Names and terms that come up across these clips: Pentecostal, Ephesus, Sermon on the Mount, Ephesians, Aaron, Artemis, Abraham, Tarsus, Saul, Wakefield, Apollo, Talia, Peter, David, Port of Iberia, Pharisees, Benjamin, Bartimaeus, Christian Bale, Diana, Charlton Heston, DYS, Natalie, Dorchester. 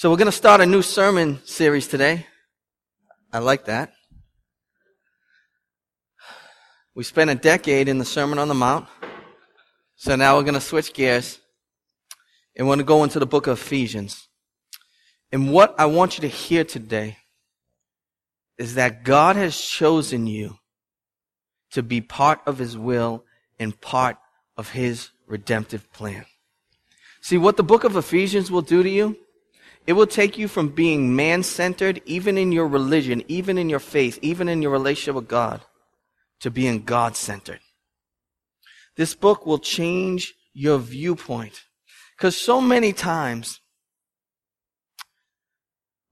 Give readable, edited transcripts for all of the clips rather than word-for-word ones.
So we're going to start a new sermon series today. I like that. We spent a decade in the Sermon on the Mount. So now we're going to switch gears and we're going to go into the book of Ephesians. And what I want you to hear today is that God has chosen you to be part of His will and part of His redemptive plan. See, what the book of Ephesians will do to you, it will take you from being man-centered, even in your religion, even in your faith, even in your relationship with God, to being God-centered. This book will change your viewpoint. Because so many times,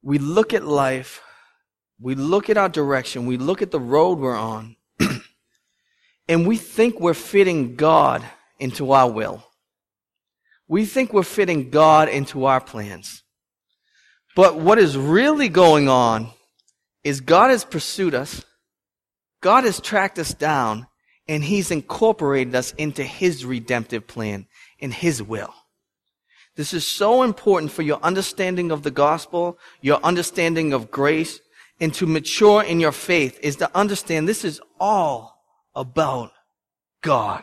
we look at life, we look at our direction, we look at the road we're on, and we think we're fitting God into our will. We think we're fitting God into our plans. But what is really going on is God has pursued us, God has tracked us down, and He's incorporated us into His redemptive plan and His will. This is so important for your understanding of the gospel, your understanding of grace, and to mature in your faith is to understand this is all about God.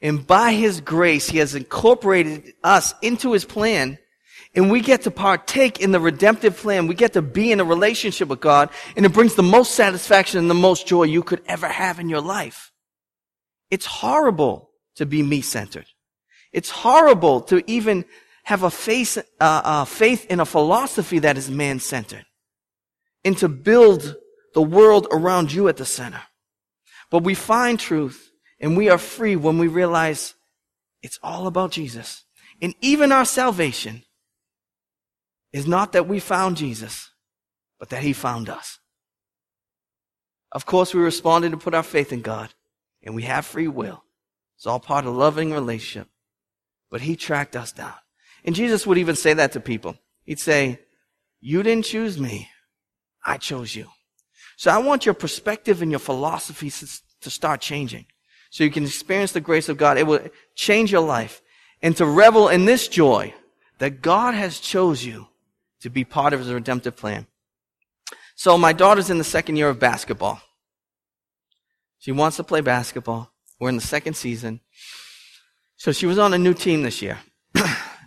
And by His grace, He has incorporated us into His plan, and we get to partake in the redemptive plan. We get to be in a relationship with God, and it brings the most satisfaction and the most joy you could ever have in your life. It's horrible to be me-centered. It's horrible to even have a faith in a philosophy that is man-centered, and to build the world around you at the center. But we find truth, and we are free when we realize it's all about Jesus. And even our salvation is not that we found Jesus, but that He found us. Of course, we responded to put our faith in God, and we have free will. It's all part of a loving relationship. But He tracked us down. And Jesus would even say that to people. He'd say, you didn't choose me, I chose you. So I want your perspective and your philosophy to start changing, so you can experience the grace of God. It will change your life. And to revel in this joy that God has chose you to be part of His redemptive plan. So my daughter's in the second year of basketball. She wants to play basketball. We're in the second season. So she was on a new team this year.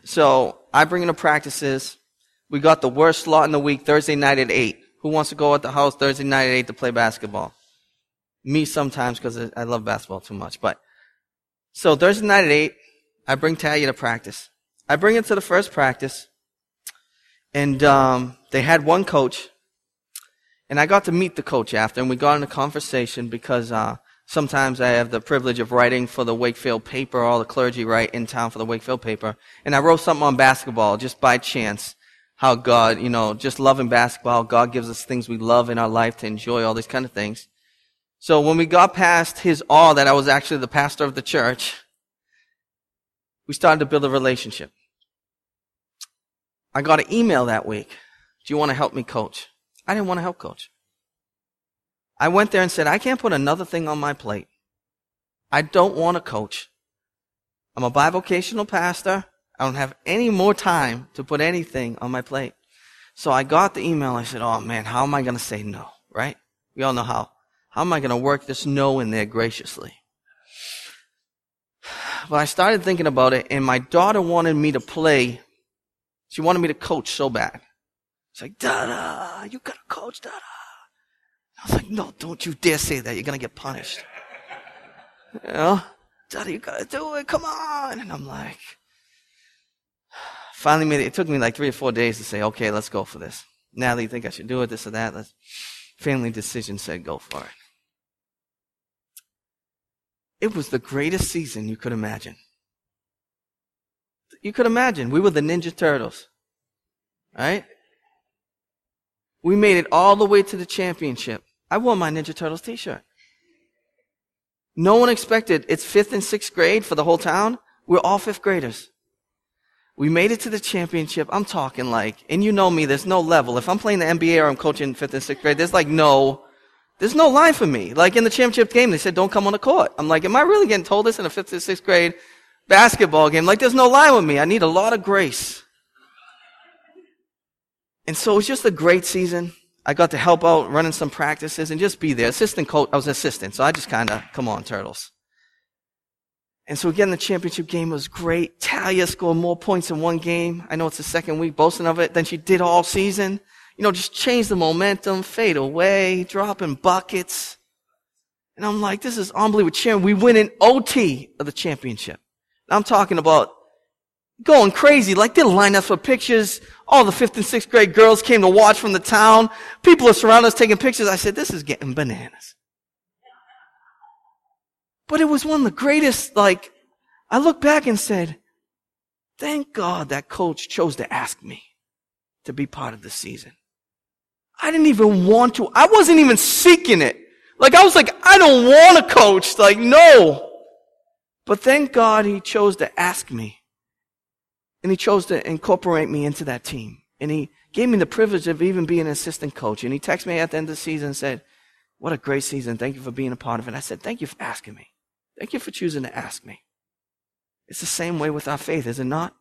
So I bring her to practices. We got the worst slot in the week, Thursday night at 8. Who wants to go at the house Thursday night at 8 to play basketball? Me sometimes, because I love basketball too much. But so Thursday night at 8, I bring Talia to practice. I bring her to the first practice, and they had one coach, and I got to meet the coach after, and we got in a conversation because sometimes I have the privilege of writing for the Wakefield paper. All the clergy write in town for the Wakefield paper, and I wrote something on basketball just by chance, how God, just loving basketball, God gives us things we love in our life to enjoy, all these kind of things. So when we got past his awe that I was actually the pastor of the church, we started to build a relationship. I got an email that week. Do you want to help me coach? I didn't want to help coach. I went there and said, I can't put another thing on my plate. I don't want to coach. I'm a bivocational pastor. I don't have any more time to put anything on my plate. So I got the email. I said, oh man, how am I going to say no, right? We all know how. How am I going to work this no in there graciously? But I started thinking about it, and my daughter wanted me to play. She wanted me to coach so bad. She's like, Dada, you got to coach, Dada. I was like, no, don't you dare say that. You're going to get punished. Dada, you got to do it. Come on. And I'm like, finally made it. It took me like 3 or 4 days to say, okay, let's go for this. Natalie, you think I should do it, this or that? Family decision said go for it. It was the greatest season you could imagine. You could imagine. We were the Ninja Turtles. Right? We made it all the way to the championship. I wore my Ninja Turtles t-shirt. No one expected. It's 5th and 6th grade for the whole town. We're all 5th graders. We made it to the championship. I'm talking like, and you know me, there's no level. If I'm playing the NBA or I'm coaching 5th and 6th grade, there's no line for me. Like in the championship game, they said, don't come on the court. I'm like, am I really getting told this in a 5th and 6th grade basketball game? Like, there's no line with me. I need a lot of grace. And so it was just a great season. I got to help out running some practices and just be there. Assistant coach, I was assistant, so I just kind of, come on, Turtles. And so again, the championship game was great. Talia scored more points in one game. I know it's the second week, boasting of it, than she did all season. You know, just change the momentum, fade away, dropping buckets. And I'm like, this is unbelievable. Cheering. We win in OT of the championship. And I'm talking about going crazy. Like, they lined up for pictures. All the 5th and 6th grade girls came to watch from the town. People are surrounding us taking pictures. I said, this is getting bananas. But it was one of the greatest, like, I look back and said, thank God that coach chose to ask me to be part of the season. I didn't even want to. I wasn't even seeking it. Like, I was like, I don't want to coach. Like, no. But thank God he chose to ask me. And he chose to incorporate me into that team. And he gave me the privilege of even being an assistant coach. And he texted me at the end of the season and said, what a great season. Thank you for being a part of it. And I said, thank you for asking me. Thank you for choosing to ask me. It's the same way with our faith, is it not?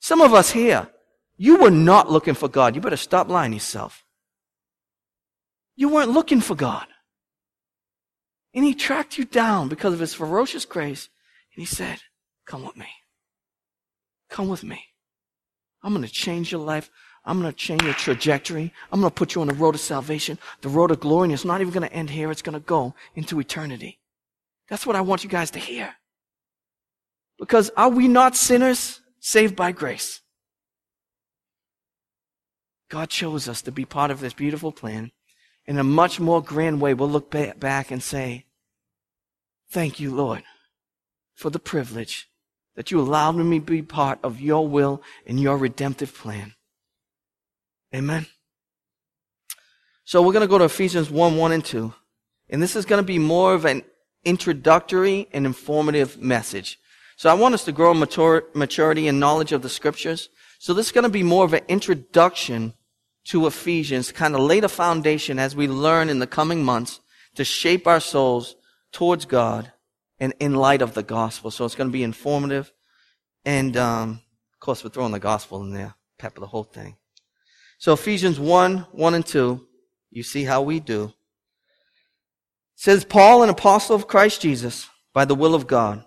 Some of us here, you were not looking for God. You better stop lying to yourself. You weren't looking for God. And he tracked you down because of his ferocious grace. And he said, come with me. Come with me. I'm going to change your life. I'm going to change your trajectory. I'm going to put you on the road of salvation, the road of glory, and it's not even going to end here. It's going to go into eternity. That's what I want you guys to hear. Because are we not sinners saved by grace? God chose us to be part of this beautiful plan. In a much more grand way, we'll look back and say, thank you, Lord, for the privilege that you allowed me to be part of your will and your redemptive plan. Amen. So we're going to go to Ephesians 1:1 and 2. And this is going to be more of an introductory and informative message. So I want us to grow in maturity and knowledge of the scriptures. So this is going to be more of an introduction to Ephesians, to kind of lay the foundation as we learn in the coming months to shape our souls towards God and in light of the gospel. So it's going to be informative. And, of course, we're throwing the gospel in there, pepper the whole thing. So Ephesians 1:1 and 2, you see how we do. It says, Paul, an apostle of Christ Jesus, by the will of God,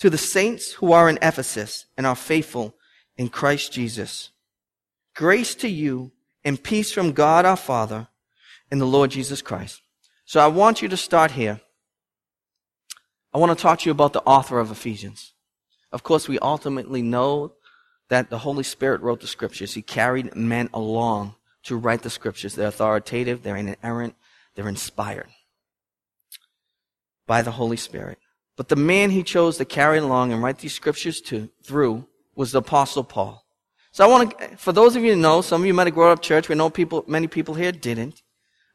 to the saints who are in Ephesus and are faithful in Christ Jesus, grace to you and peace from God our Father and the Lord Jesus Christ. So I want you to start here. I want to talk to you about the author of Ephesians. Of course, we ultimately know that the Holy Spirit wrote the scriptures. He carried men along to write the scriptures. They're authoritative, they're inerrant, they're inspired by the Holy Spirit. But the man he chose to carry along and write these scriptures through was the Apostle Paul. So I want to, for those of you who know, some of you might have grown up church. We know many people here didn't.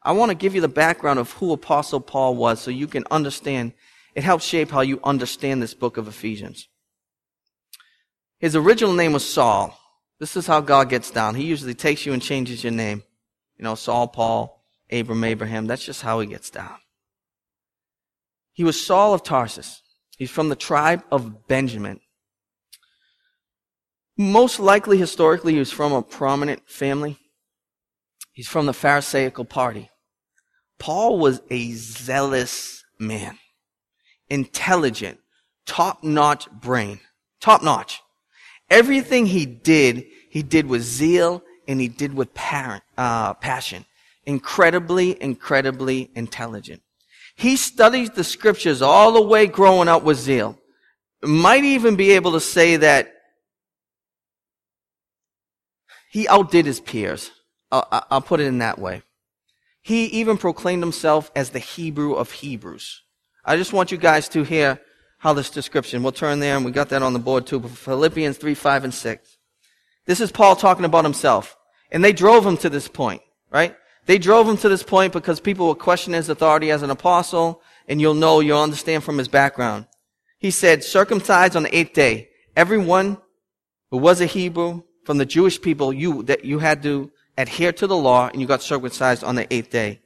I want to give you the background of who Apostle Paul was so you can understand. It helps shape how you understand this book of Ephesians. His original name was Saul. This is how God gets down. He usually takes you and changes your name. You know, Saul, Paul, Abraham. That's just how he gets down. He was Saul of Tarsus. He's from the tribe of Benjamin. Most likely, historically, he was from a prominent family. He's from the Pharisaical party. Paul was a zealous man. Intelligent, top-notch brain, top-notch. Everything he did with zeal and he did with passion. Incredibly intelligent. He studied the scriptures all the way growing up with zeal. Might even be able to say that he outdid his peers. I'll put it in that way. He even proclaimed himself as the Hebrew of Hebrews. I just want you guys to hear how this description. We'll turn there, and we got that on the board too. Philippians 3:5-6. This is Paul talking about himself. And they drove him to this point, right? They drove him to this point because people will question his authority as an apostle, and you'll understand from his background. He said, circumcised on the 8th day. Everyone who was a Hebrew from the Jewish people, you had to adhere to the law, and you got circumcised on the 8th day.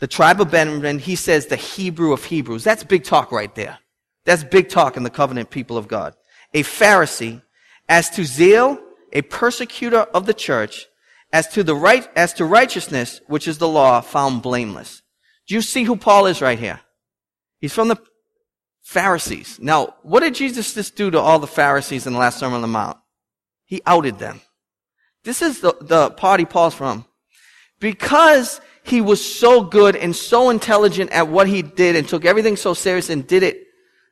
The tribe of Benjamin, he says the Hebrew of Hebrews. That's big talk right there. That's big talk in the covenant people of God. A Pharisee, as to zeal, a persecutor of the church, as to righteousness, which is the law, found blameless. Do you see who Paul is right here? He's from the Pharisees. Now, what did Jesus just do to all the Pharisees in the last Sermon on the Mount? He outed them. This is the party Paul's from. Because he was so good and so intelligent at what he did and took everything so serious and did it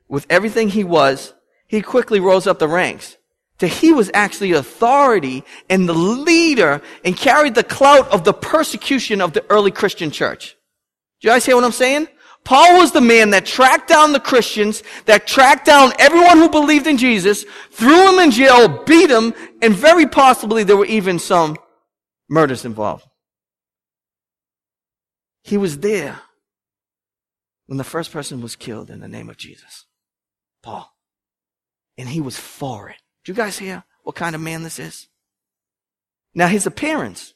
with everything he was, he quickly rose up the ranks. That he was actually authority and the leader and carried the clout of the persecution of the early Christian church. Do you guys hear what I'm saying? Paul was the man that tracked down the Christians, that tracked down everyone who believed in Jesus, threw him in jail, beat him, and very possibly there were even some murders involved. He was there when the first person was killed in the name of Jesus, Paul. And he was for it. Do you guys hear what kind of man this is? Now, his appearance.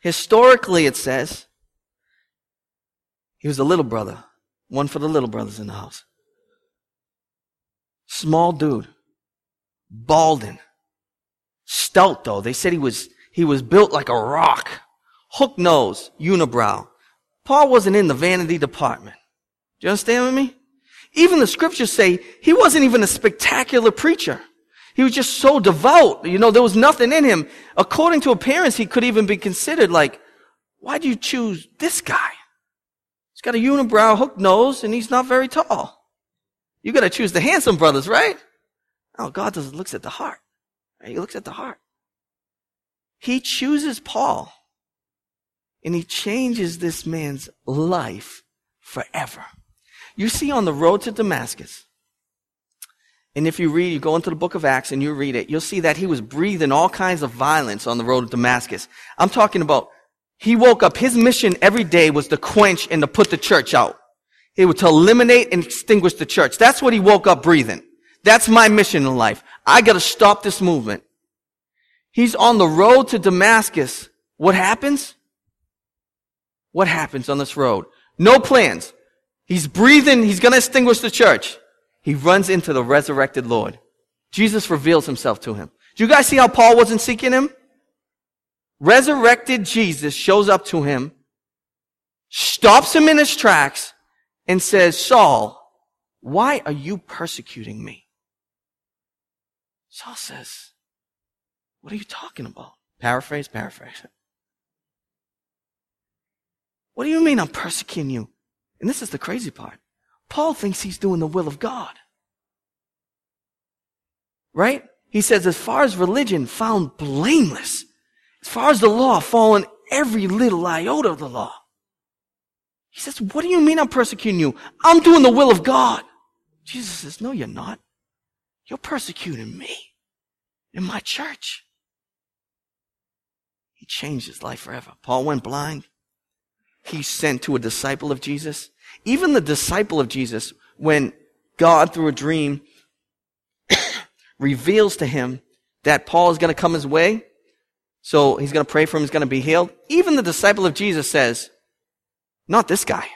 Historically, it says, he was a little brother, one for the little brothers in the house. Small dude, balding, stout though. They said he was built like a rock, hook nose, unibrow. Paul wasn't in the vanity department. Do you understand with me? Even the scriptures say he wasn't even a spectacular preacher. He was just so devout. You know, there was nothing in him. According to appearance, he could even be considered like, why do you choose this guy? He's got a unibrow, hook nose, and he's not very tall. You got to choose the handsome brothers, right? No, God doesn't looks at the heart. He looks at the heart. He chooses Paul, and he changes this man's life forever. You see, on the road to Damascus, and if you go into the book of Acts and you read it, you'll see that he was breathing all kinds of violence on the road to Damascus. I'm talking about, he woke up, his mission every day was to quench and to put the church out. It was to eliminate and extinguish the church. That's what he woke up breathing. That's my mission in life. I gotta stop this movement. He's on the road to Damascus. What happens? What happens on this road? No plans. He's breathing. He's going to extinguish the church. He runs into the resurrected Lord. Jesus reveals himself to him. Do you guys see how Paul wasn't seeking him? Resurrected Jesus shows up to him, stops him in his tracks, and says, Saul, why are you persecuting me? Saul says, what are you talking about? Paraphrase. What do you mean I'm persecuting you? And this is the crazy part. Paul thinks he's doing the will of God. Right? He says, as far as religion, found blameless. As far as the law, following every little iota of the law. He says, what do you mean I'm persecuting you? I'm doing the will of God. Jesus says, no, you're not. You're persecuting me and my church. He changed his life forever. Paul went blind. He's sent to a disciple of Jesus. Even the disciple of Jesus, when God, through a dream, reveals to him that Paul is going to come his way, so he's going to pray for him, he's going to be healed. Even the disciple of Jesus says, not this guy.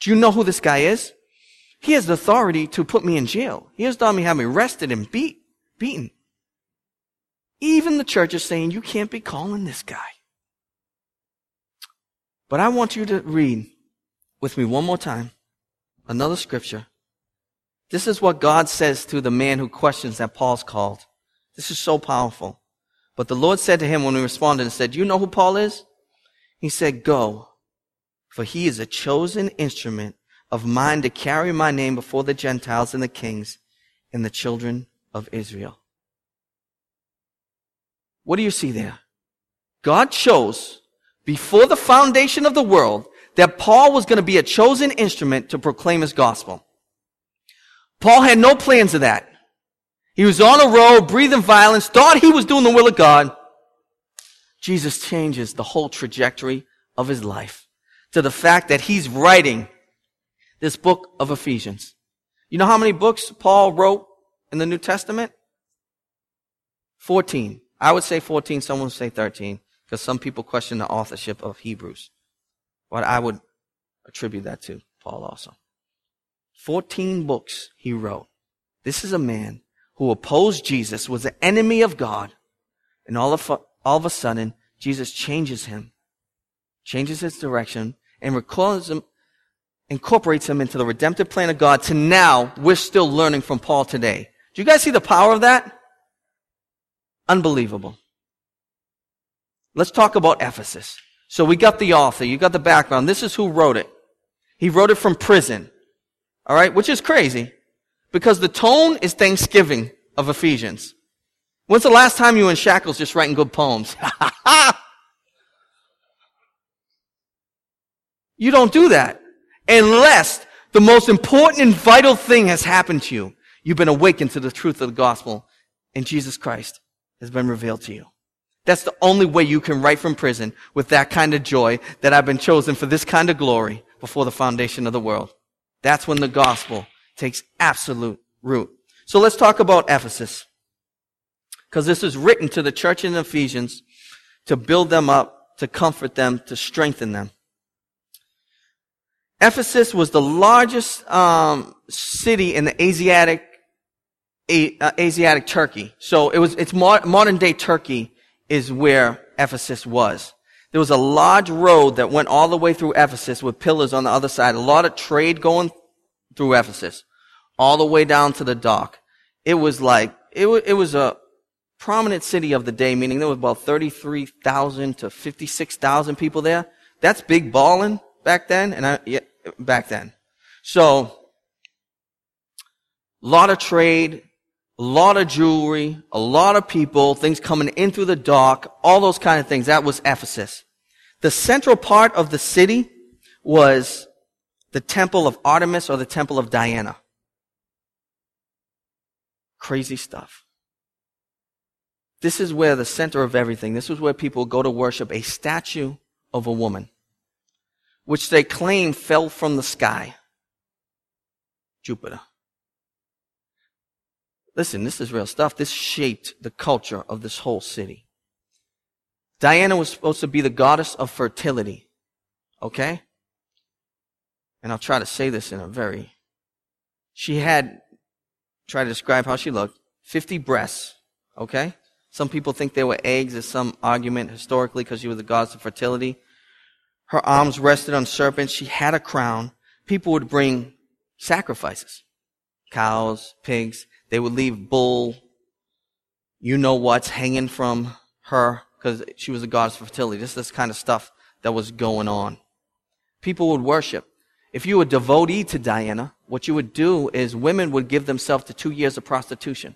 Do you know who this guy is? He has the authority to put me in jail. He has done me, have me arrested and beaten. Even the church is saying, you can't be calling this guy. But I want you to read with me one more time, another scripture. This is what God says to the man who questions that Paul's called. This is so powerful. But the Lord said to him when he responded and said, you know who Paul is? He said, go, for he is a chosen instrument of mine to carry my name before the Gentiles and the kings and the children of Israel. What do you see there? God chose before the foundation of the world that Paul was going to be a chosen instrument to proclaim his gospel. Paul had no plans of that. He was on a road, breathing violence, thought he was doing the will of God. Jesus changes the whole trajectory of his life to the fact that he's writing this book of Ephesians. You know how many books Paul wrote in the New Testament? 14. I would say 14, someone would say 13. Because some people question the authorship of Hebrews. But I would attribute that to Paul also. 14 books he wrote. This is a man who opposed Jesus, was an enemy of God, And all of a sudden, Jesus changes him, changes his direction, and incorporates him into the redemptive plan of God to now we're still learning from Paul today. Do you guys see the power of that? Unbelievable. Let's talk about Ephesus. So we got the author, you got the background. This is who wrote it. He wrote it from prison. All right, which is crazy because the tone is thanksgiving of Ephesians. When's the last time you were in shackles just writing good poems? You don't do that unless the most important and vital thing has happened to you. You've been awakened to the truth of the gospel and Jesus Christ has been revealed to you. That's the only way you can write from prison with that kind of joy that I've been chosen for this kind of glory before the foundation of the world. That's when the gospel takes absolute root. So let's talk about Ephesus, because this is written to the church in Ephesians to build them up, to comfort them, to strengthen them. Ephesus was the largest city in the Asiatic Turkey. So it's modern day Turkey is where Ephesus was. There was a large road that went all the way through Ephesus with pillars on the other side. A lot of trade going through Ephesus, all the way down to the dock. It was a prominent city of the day, meaning there was about 33,000 to 56,000 people there. That's big balling back then, So, a lot of trade, a lot of jewelry, a lot of people, things coming in through the dock, all those kind of things. That was Ephesus. The central part of the city was the temple of Artemis or the temple of Diana. Crazy stuff. This is where the center of everything, this is where people go to worship a statue of a woman, which they claim fell from the sky. Jupiter. Listen, this is real stuff. This shaped the culture of this whole city. Diana was supposed to be the goddess of fertility. Okay? And I'll try to say this in a very... She had, try to describe how she looked, 50 breasts. Okay? Some people think they were eggs. There's some argument historically because she was the goddess of fertility. Her arms rested on serpents. She had a crown. People would bring sacrifices. Cows, pigs. They would leave bull, you-know-whats hanging from her because she was a goddess of fertility. Just this kind of stuff that was going on. People would worship. If you were a devotee to Diana, what you would do is women would give themselves to 2 years of prostitution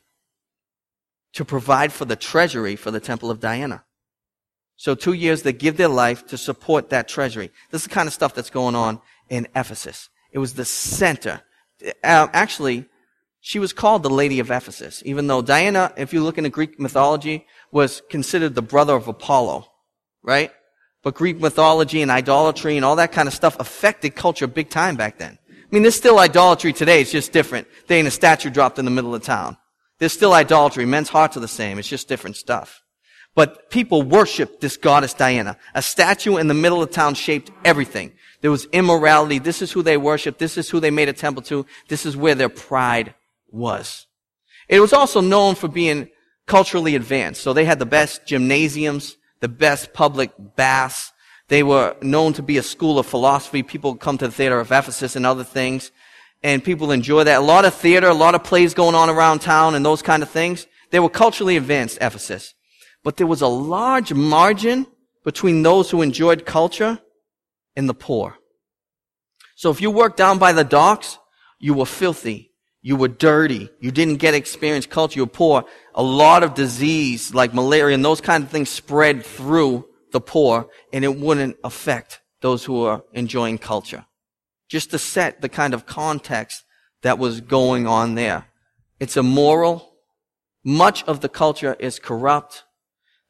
to provide for the treasury for the temple of Diana. So 2 years they give their life to support that treasury. This is the kind of stuff that's going on in Ephesus. It was the center. Actually, she was called the Lady of Ephesus, even though Diana, if you look into Greek mythology, was considered the brother of Apollo, right? But Greek mythology and idolatry and all that kind of stuff affected culture big time back then. I mean, there's still idolatry today. It's just different. There ain't a statue dropped in the middle of town. There's still idolatry. Men's hearts are the same. It's just different stuff. But people worshiped this goddess Diana. A statue in the middle of town shaped everything. There was immorality. This is who they worshiped. This is who they made a temple to. This is where their pride was. It was also known for being culturally advanced. So they had the best gymnasiums, the best public baths. They were known to be a school of philosophy. People come to the theater of Ephesus and other things. And people enjoy that. A lot of theater, a lot of plays going on around town and those kind of things. They were culturally advanced, Ephesus. But there was a large margin between those who enjoyed culture and the poor. So if you worked down by the docks, you were filthy. You were dirty. You didn't get experience culture. You were poor. A lot of disease like malaria and those kind of things spread through the poor, and it wouldn't affect those who are enjoying culture. Just to set the kind of context that was going on there. It's immoral. Much of the culture is corrupt.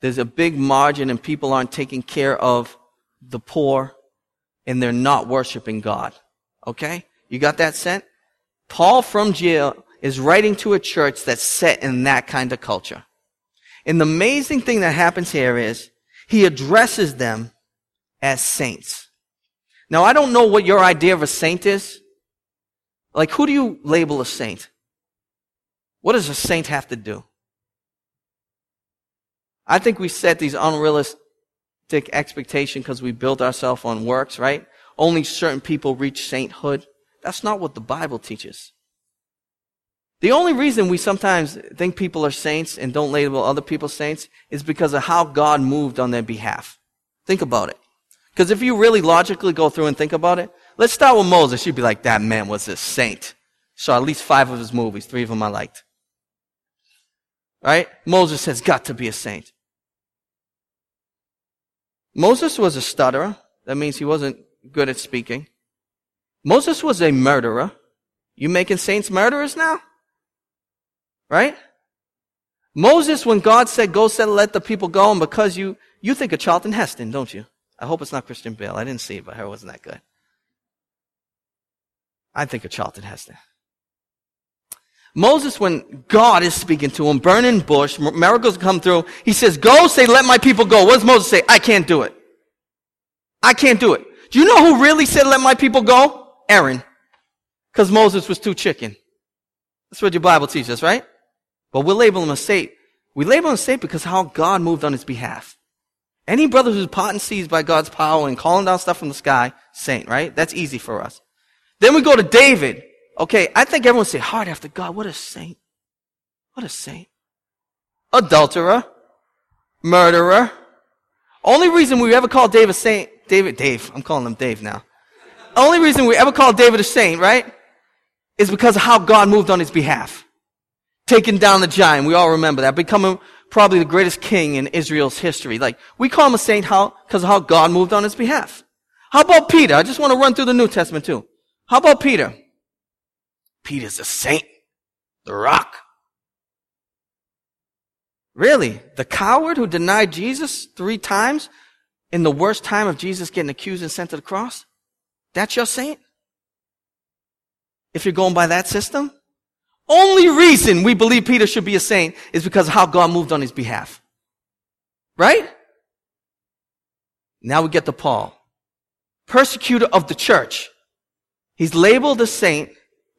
There's a big margin and people aren't taking care of the poor and they're not worshiping God. Okay? You got that sent? Paul from jail is writing to a church that's set in that kind of culture. And the amazing thing that happens here is he addresses them as saints. Now, I don't know what your idea of a saint is. Like, who do you label a saint? What does a saint have to do? I think we set these unrealistic expectations because we built ourselves on works, right? Only certain people reach sainthood. That's not what the Bible teaches. The only reason we sometimes think people are saints and don't label other people saints is because of how God moved on their behalf. Think about it. Because if you really logically go through and think about it, let's start with Moses. You'd be like, that man was a saint. Saw at least 5 of his movies. 3 of them I liked. Right? Moses has got to be a saint. Moses was a stutterer. That means he wasn't good at speaking. Moses was a murderer. You making saints murderers now? Right? Moses, when God said, go set, let the people go, and because you think of Charlton Heston, don't you? I hope it's not Christian Bale. I didn't see it, but her wasn't that good. I think of Charlton Heston. Moses, when God is speaking to him, burning bush, miracles come through, he says, go, say, let my people go. What does Moses say? I can't do it. I can't do it. Do you know who really said, let my people go? Aaron. Because Moses was too chicken. That's what your Bible teaches us, right? But we'll label him a saint. We label him a saint because how God moved on his behalf. Any brother who's pot and seized by God's power and calling down stuff from the sky, saint, right? That's easy for us. Then we go to David. Okay, I think everyone say, heart after God, what a saint. What a saint. Adulterer. Murderer. Only reason we ever call David a saint, I'm calling him Dave now. Only reason we ever call David a saint, right, is because of how God moved on his behalf. Taking down the giant, we all remember that. Becoming probably the greatest king in Israel's history. Like, we call him a saint because of how God moved on his behalf. How about Peter? I just want to run through the New Testament too. How about Peter? Peter's a saint. The rock. Really? The coward who denied Jesus 3 times in the worst time of Jesus getting accused and sent to the cross? That's your saint? If you're going by that system? Only reason we believe Peter should be a saint is because of how God moved on his behalf. Right? Now we get to Paul. Persecutor of the church. He's labeled a saint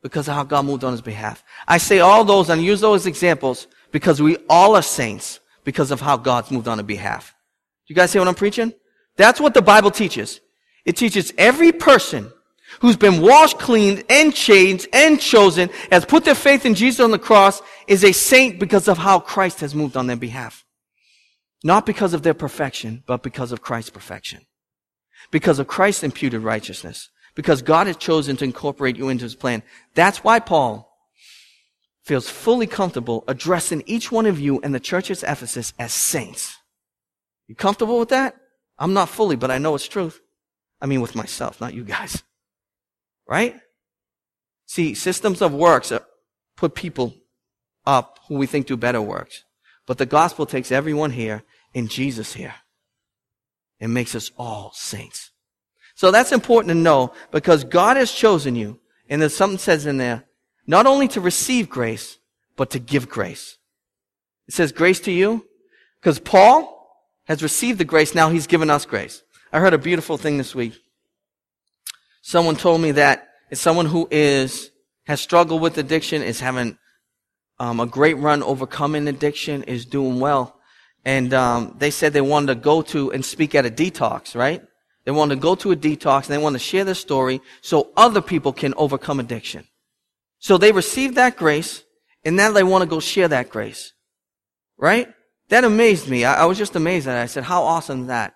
because of how God moved on his behalf. I say all those and use those examples because we all are saints because of how God's moved on his behalf. You guys hear what I'm preaching? That's what the Bible teaches. It teaches every person who's been washed, cleaned, and changed, and chosen, has put their faith in Jesus on the cross, is a saint because of how Christ has moved on their behalf. Not because of their perfection, but because of Christ's perfection. Because of Christ's imputed righteousness. Because God has chosen to incorporate you into his plan. That's why Paul feels fully comfortable addressing each one of you and the church at Ephesus as saints. You comfortable with that? I'm not fully, but I know it's truth. I mean with myself, not you guys. Right? See, systems of works put people up who we think do better works. But the gospel takes everyone here and Jesus here. It makes us all saints. So that's important to know because God has chosen you. And there's something says in there, not only to receive grace, but to give grace. It says grace to you because Paul has received the grace. Now he's given us grace. I heard a beautiful thing this week. Someone told me that it's someone who has struggled with addiction, is having a great run overcoming addiction, is doing well. And they said they wanted to go to and speak at a detox, right? They wanted to go to a detox, and they wanted to share their story so other people can overcome addiction. So they received that grace, and now they want to go share that grace, right? That amazed me. I was just amazed at it. I said, how awesome is that?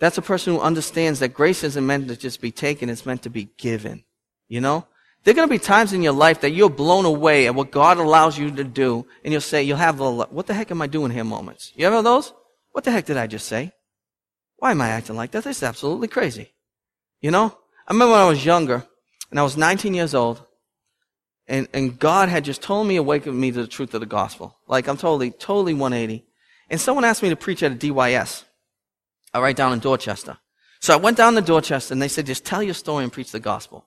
That's a person who understands that grace isn't meant to just be taken, it's meant to be given. You know? There are going to be times in your life that you're blown away at what God allows you to do, and you'll say, you'll have the, what the heck am I doing here moments? You ever those? What the heck did I just say? Why am I acting like that? That's absolutely crazy. You know? I remember when I was younger, and I was 19 years old, and God had just told me, awakened me to the truth of the gospel. Like, I'm totally 180. And someone asked me to preach at a DYS. Right down in Dorchester. So I went down to Dorchester and they said, just tell your story and preach the gospel.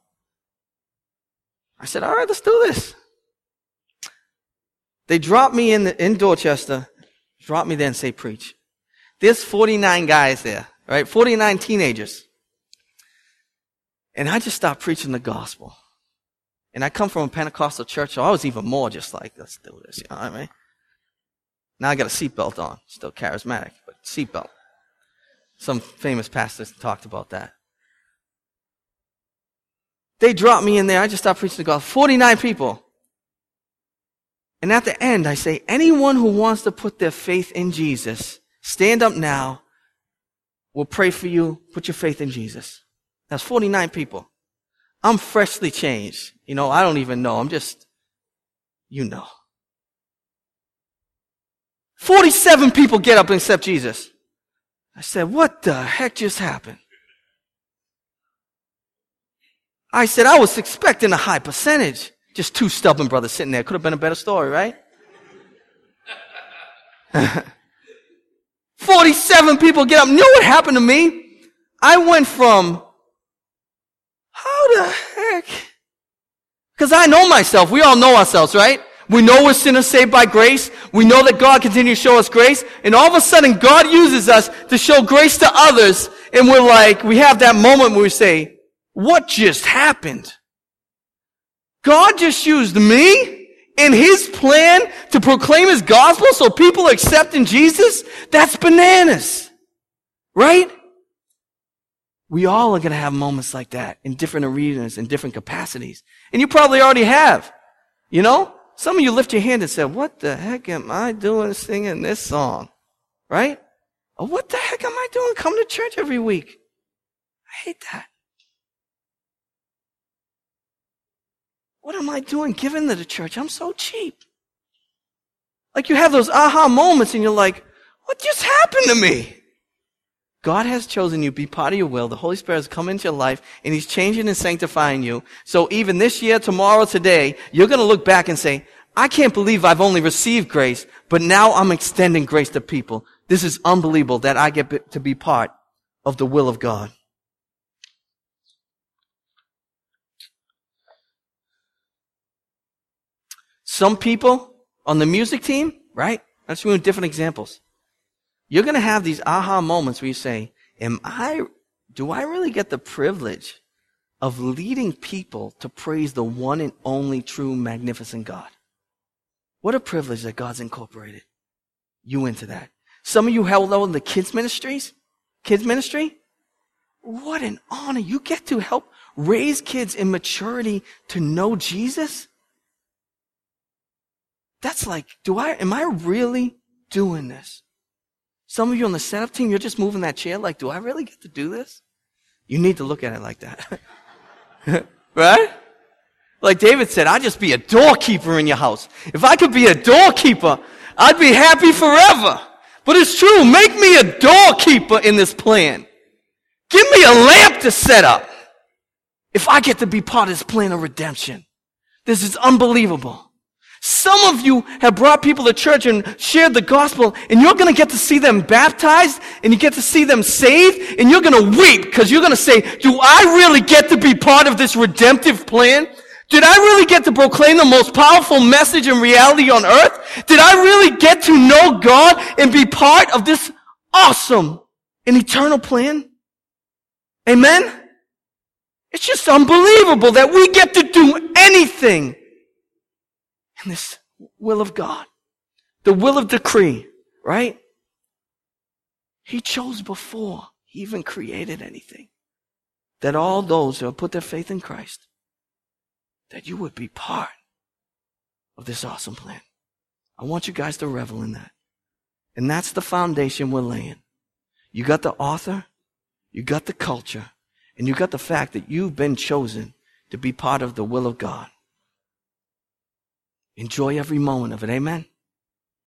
I said, all right, let's do this. They dropped me in Dorchester, dropped me there and say, preach. There's 49 guys there, right? 49 teenagers. And I just started preaching the gospel. And I come from a Pentecostal church, so I was even more just like, let's do this, you know what I mean? Now I got a seatbelt on. Still charismatic, but seatbelt. Some famous pastors talked about that. They dropped me in there. I just stopped preaching the gospel. 49 people. And at the end, I say, anyone who wants to put their faith in Jesus, stand up now. We'll pray for you. Put your faith in Jesus. That's 49 people. I'm freshly changed. You know, I don't even know. I'm just, you know. 47 people get up and accept Jesus. I said, what the heck just happened? I said, I was expecting a high percentage. Just two stubborn brothers sitting there. Could have been a better story, right? 47 people get up. You know what happened to me? I went from, how the heck? Because I know myself. We all know ourselves, right? We know we're sinners saved by grace. We know that God continues to show us grace. And all of a sudden, God uses us to show grace to others. And we're like, we have that moment where we say, what just happened? God just used me in his plan to proclaim his gospel so people are accepting Jesus? That's bananas, right? We all are going to have moments like that in different arenas, in different capacities. And you probably already have, you know? Some of you lift your hand and say, what the heck am I doing singing this song? Right? Or what the heck am I doing coming to church every week? I hate that. What am I doing giving to the church? I'm so cheap. Like you have those aha moments and you're like, what just happened to me? God has chosen you, be part of your will. The Holy Spirit has come into your life, and he's changing and sanctifying you. So even this year, tomorrow, today, you're going to look back and say, I can't believe I've only received grace, but now I'm extending grace to people. This is unbelievable that I get to be part of the will of God. Some people on the music team, right? I'm just doing different examples. You're going to have these aha moments where you say, do I really get the privilege of leading people to praise the one and only true magnificent God? What a privilege that God's incorporated you into that. Some of you held out in the kids ministry. What an honor. You get to help raise kids in maturity to know Jesus. That's like, am I really doing this? Some of you on the setup team, you're just moving that chair like, do I really get to do this? You need to look at it like that. Right? Like David said, I'd just be a doorkeeper in your house. If I could be a doorkeeper, I'd be happy forever. But it's true. Make me a doorkeeper in this plan. Give me a lamp to set up. If I get to be part of this plan of redemption, this is unbelievable. Some of you have brought people to church and shared the gospel, and you're going to get to see them baptized, and you get to see them saved, and you're going to weep because you're going to say, do I really get to be part of this redemptive plan? Did I really get to proclaim the most powerful message and reality on earth? Did I really get to know God and be part of this awesome and eternal plan? Amen? It's just unbelievable that we get to do anything in this will of God, the will of decree, right? He chose before he even created anything that all those who have put their faith in Christ, that you would be part of this awesome plan. I want you guys to revel in that. And that's the foundation we're laying. You got the author, you got the culture, and you got the fact that you've been chosen to be part of the will of God. Enjoy every moment of it. Amen.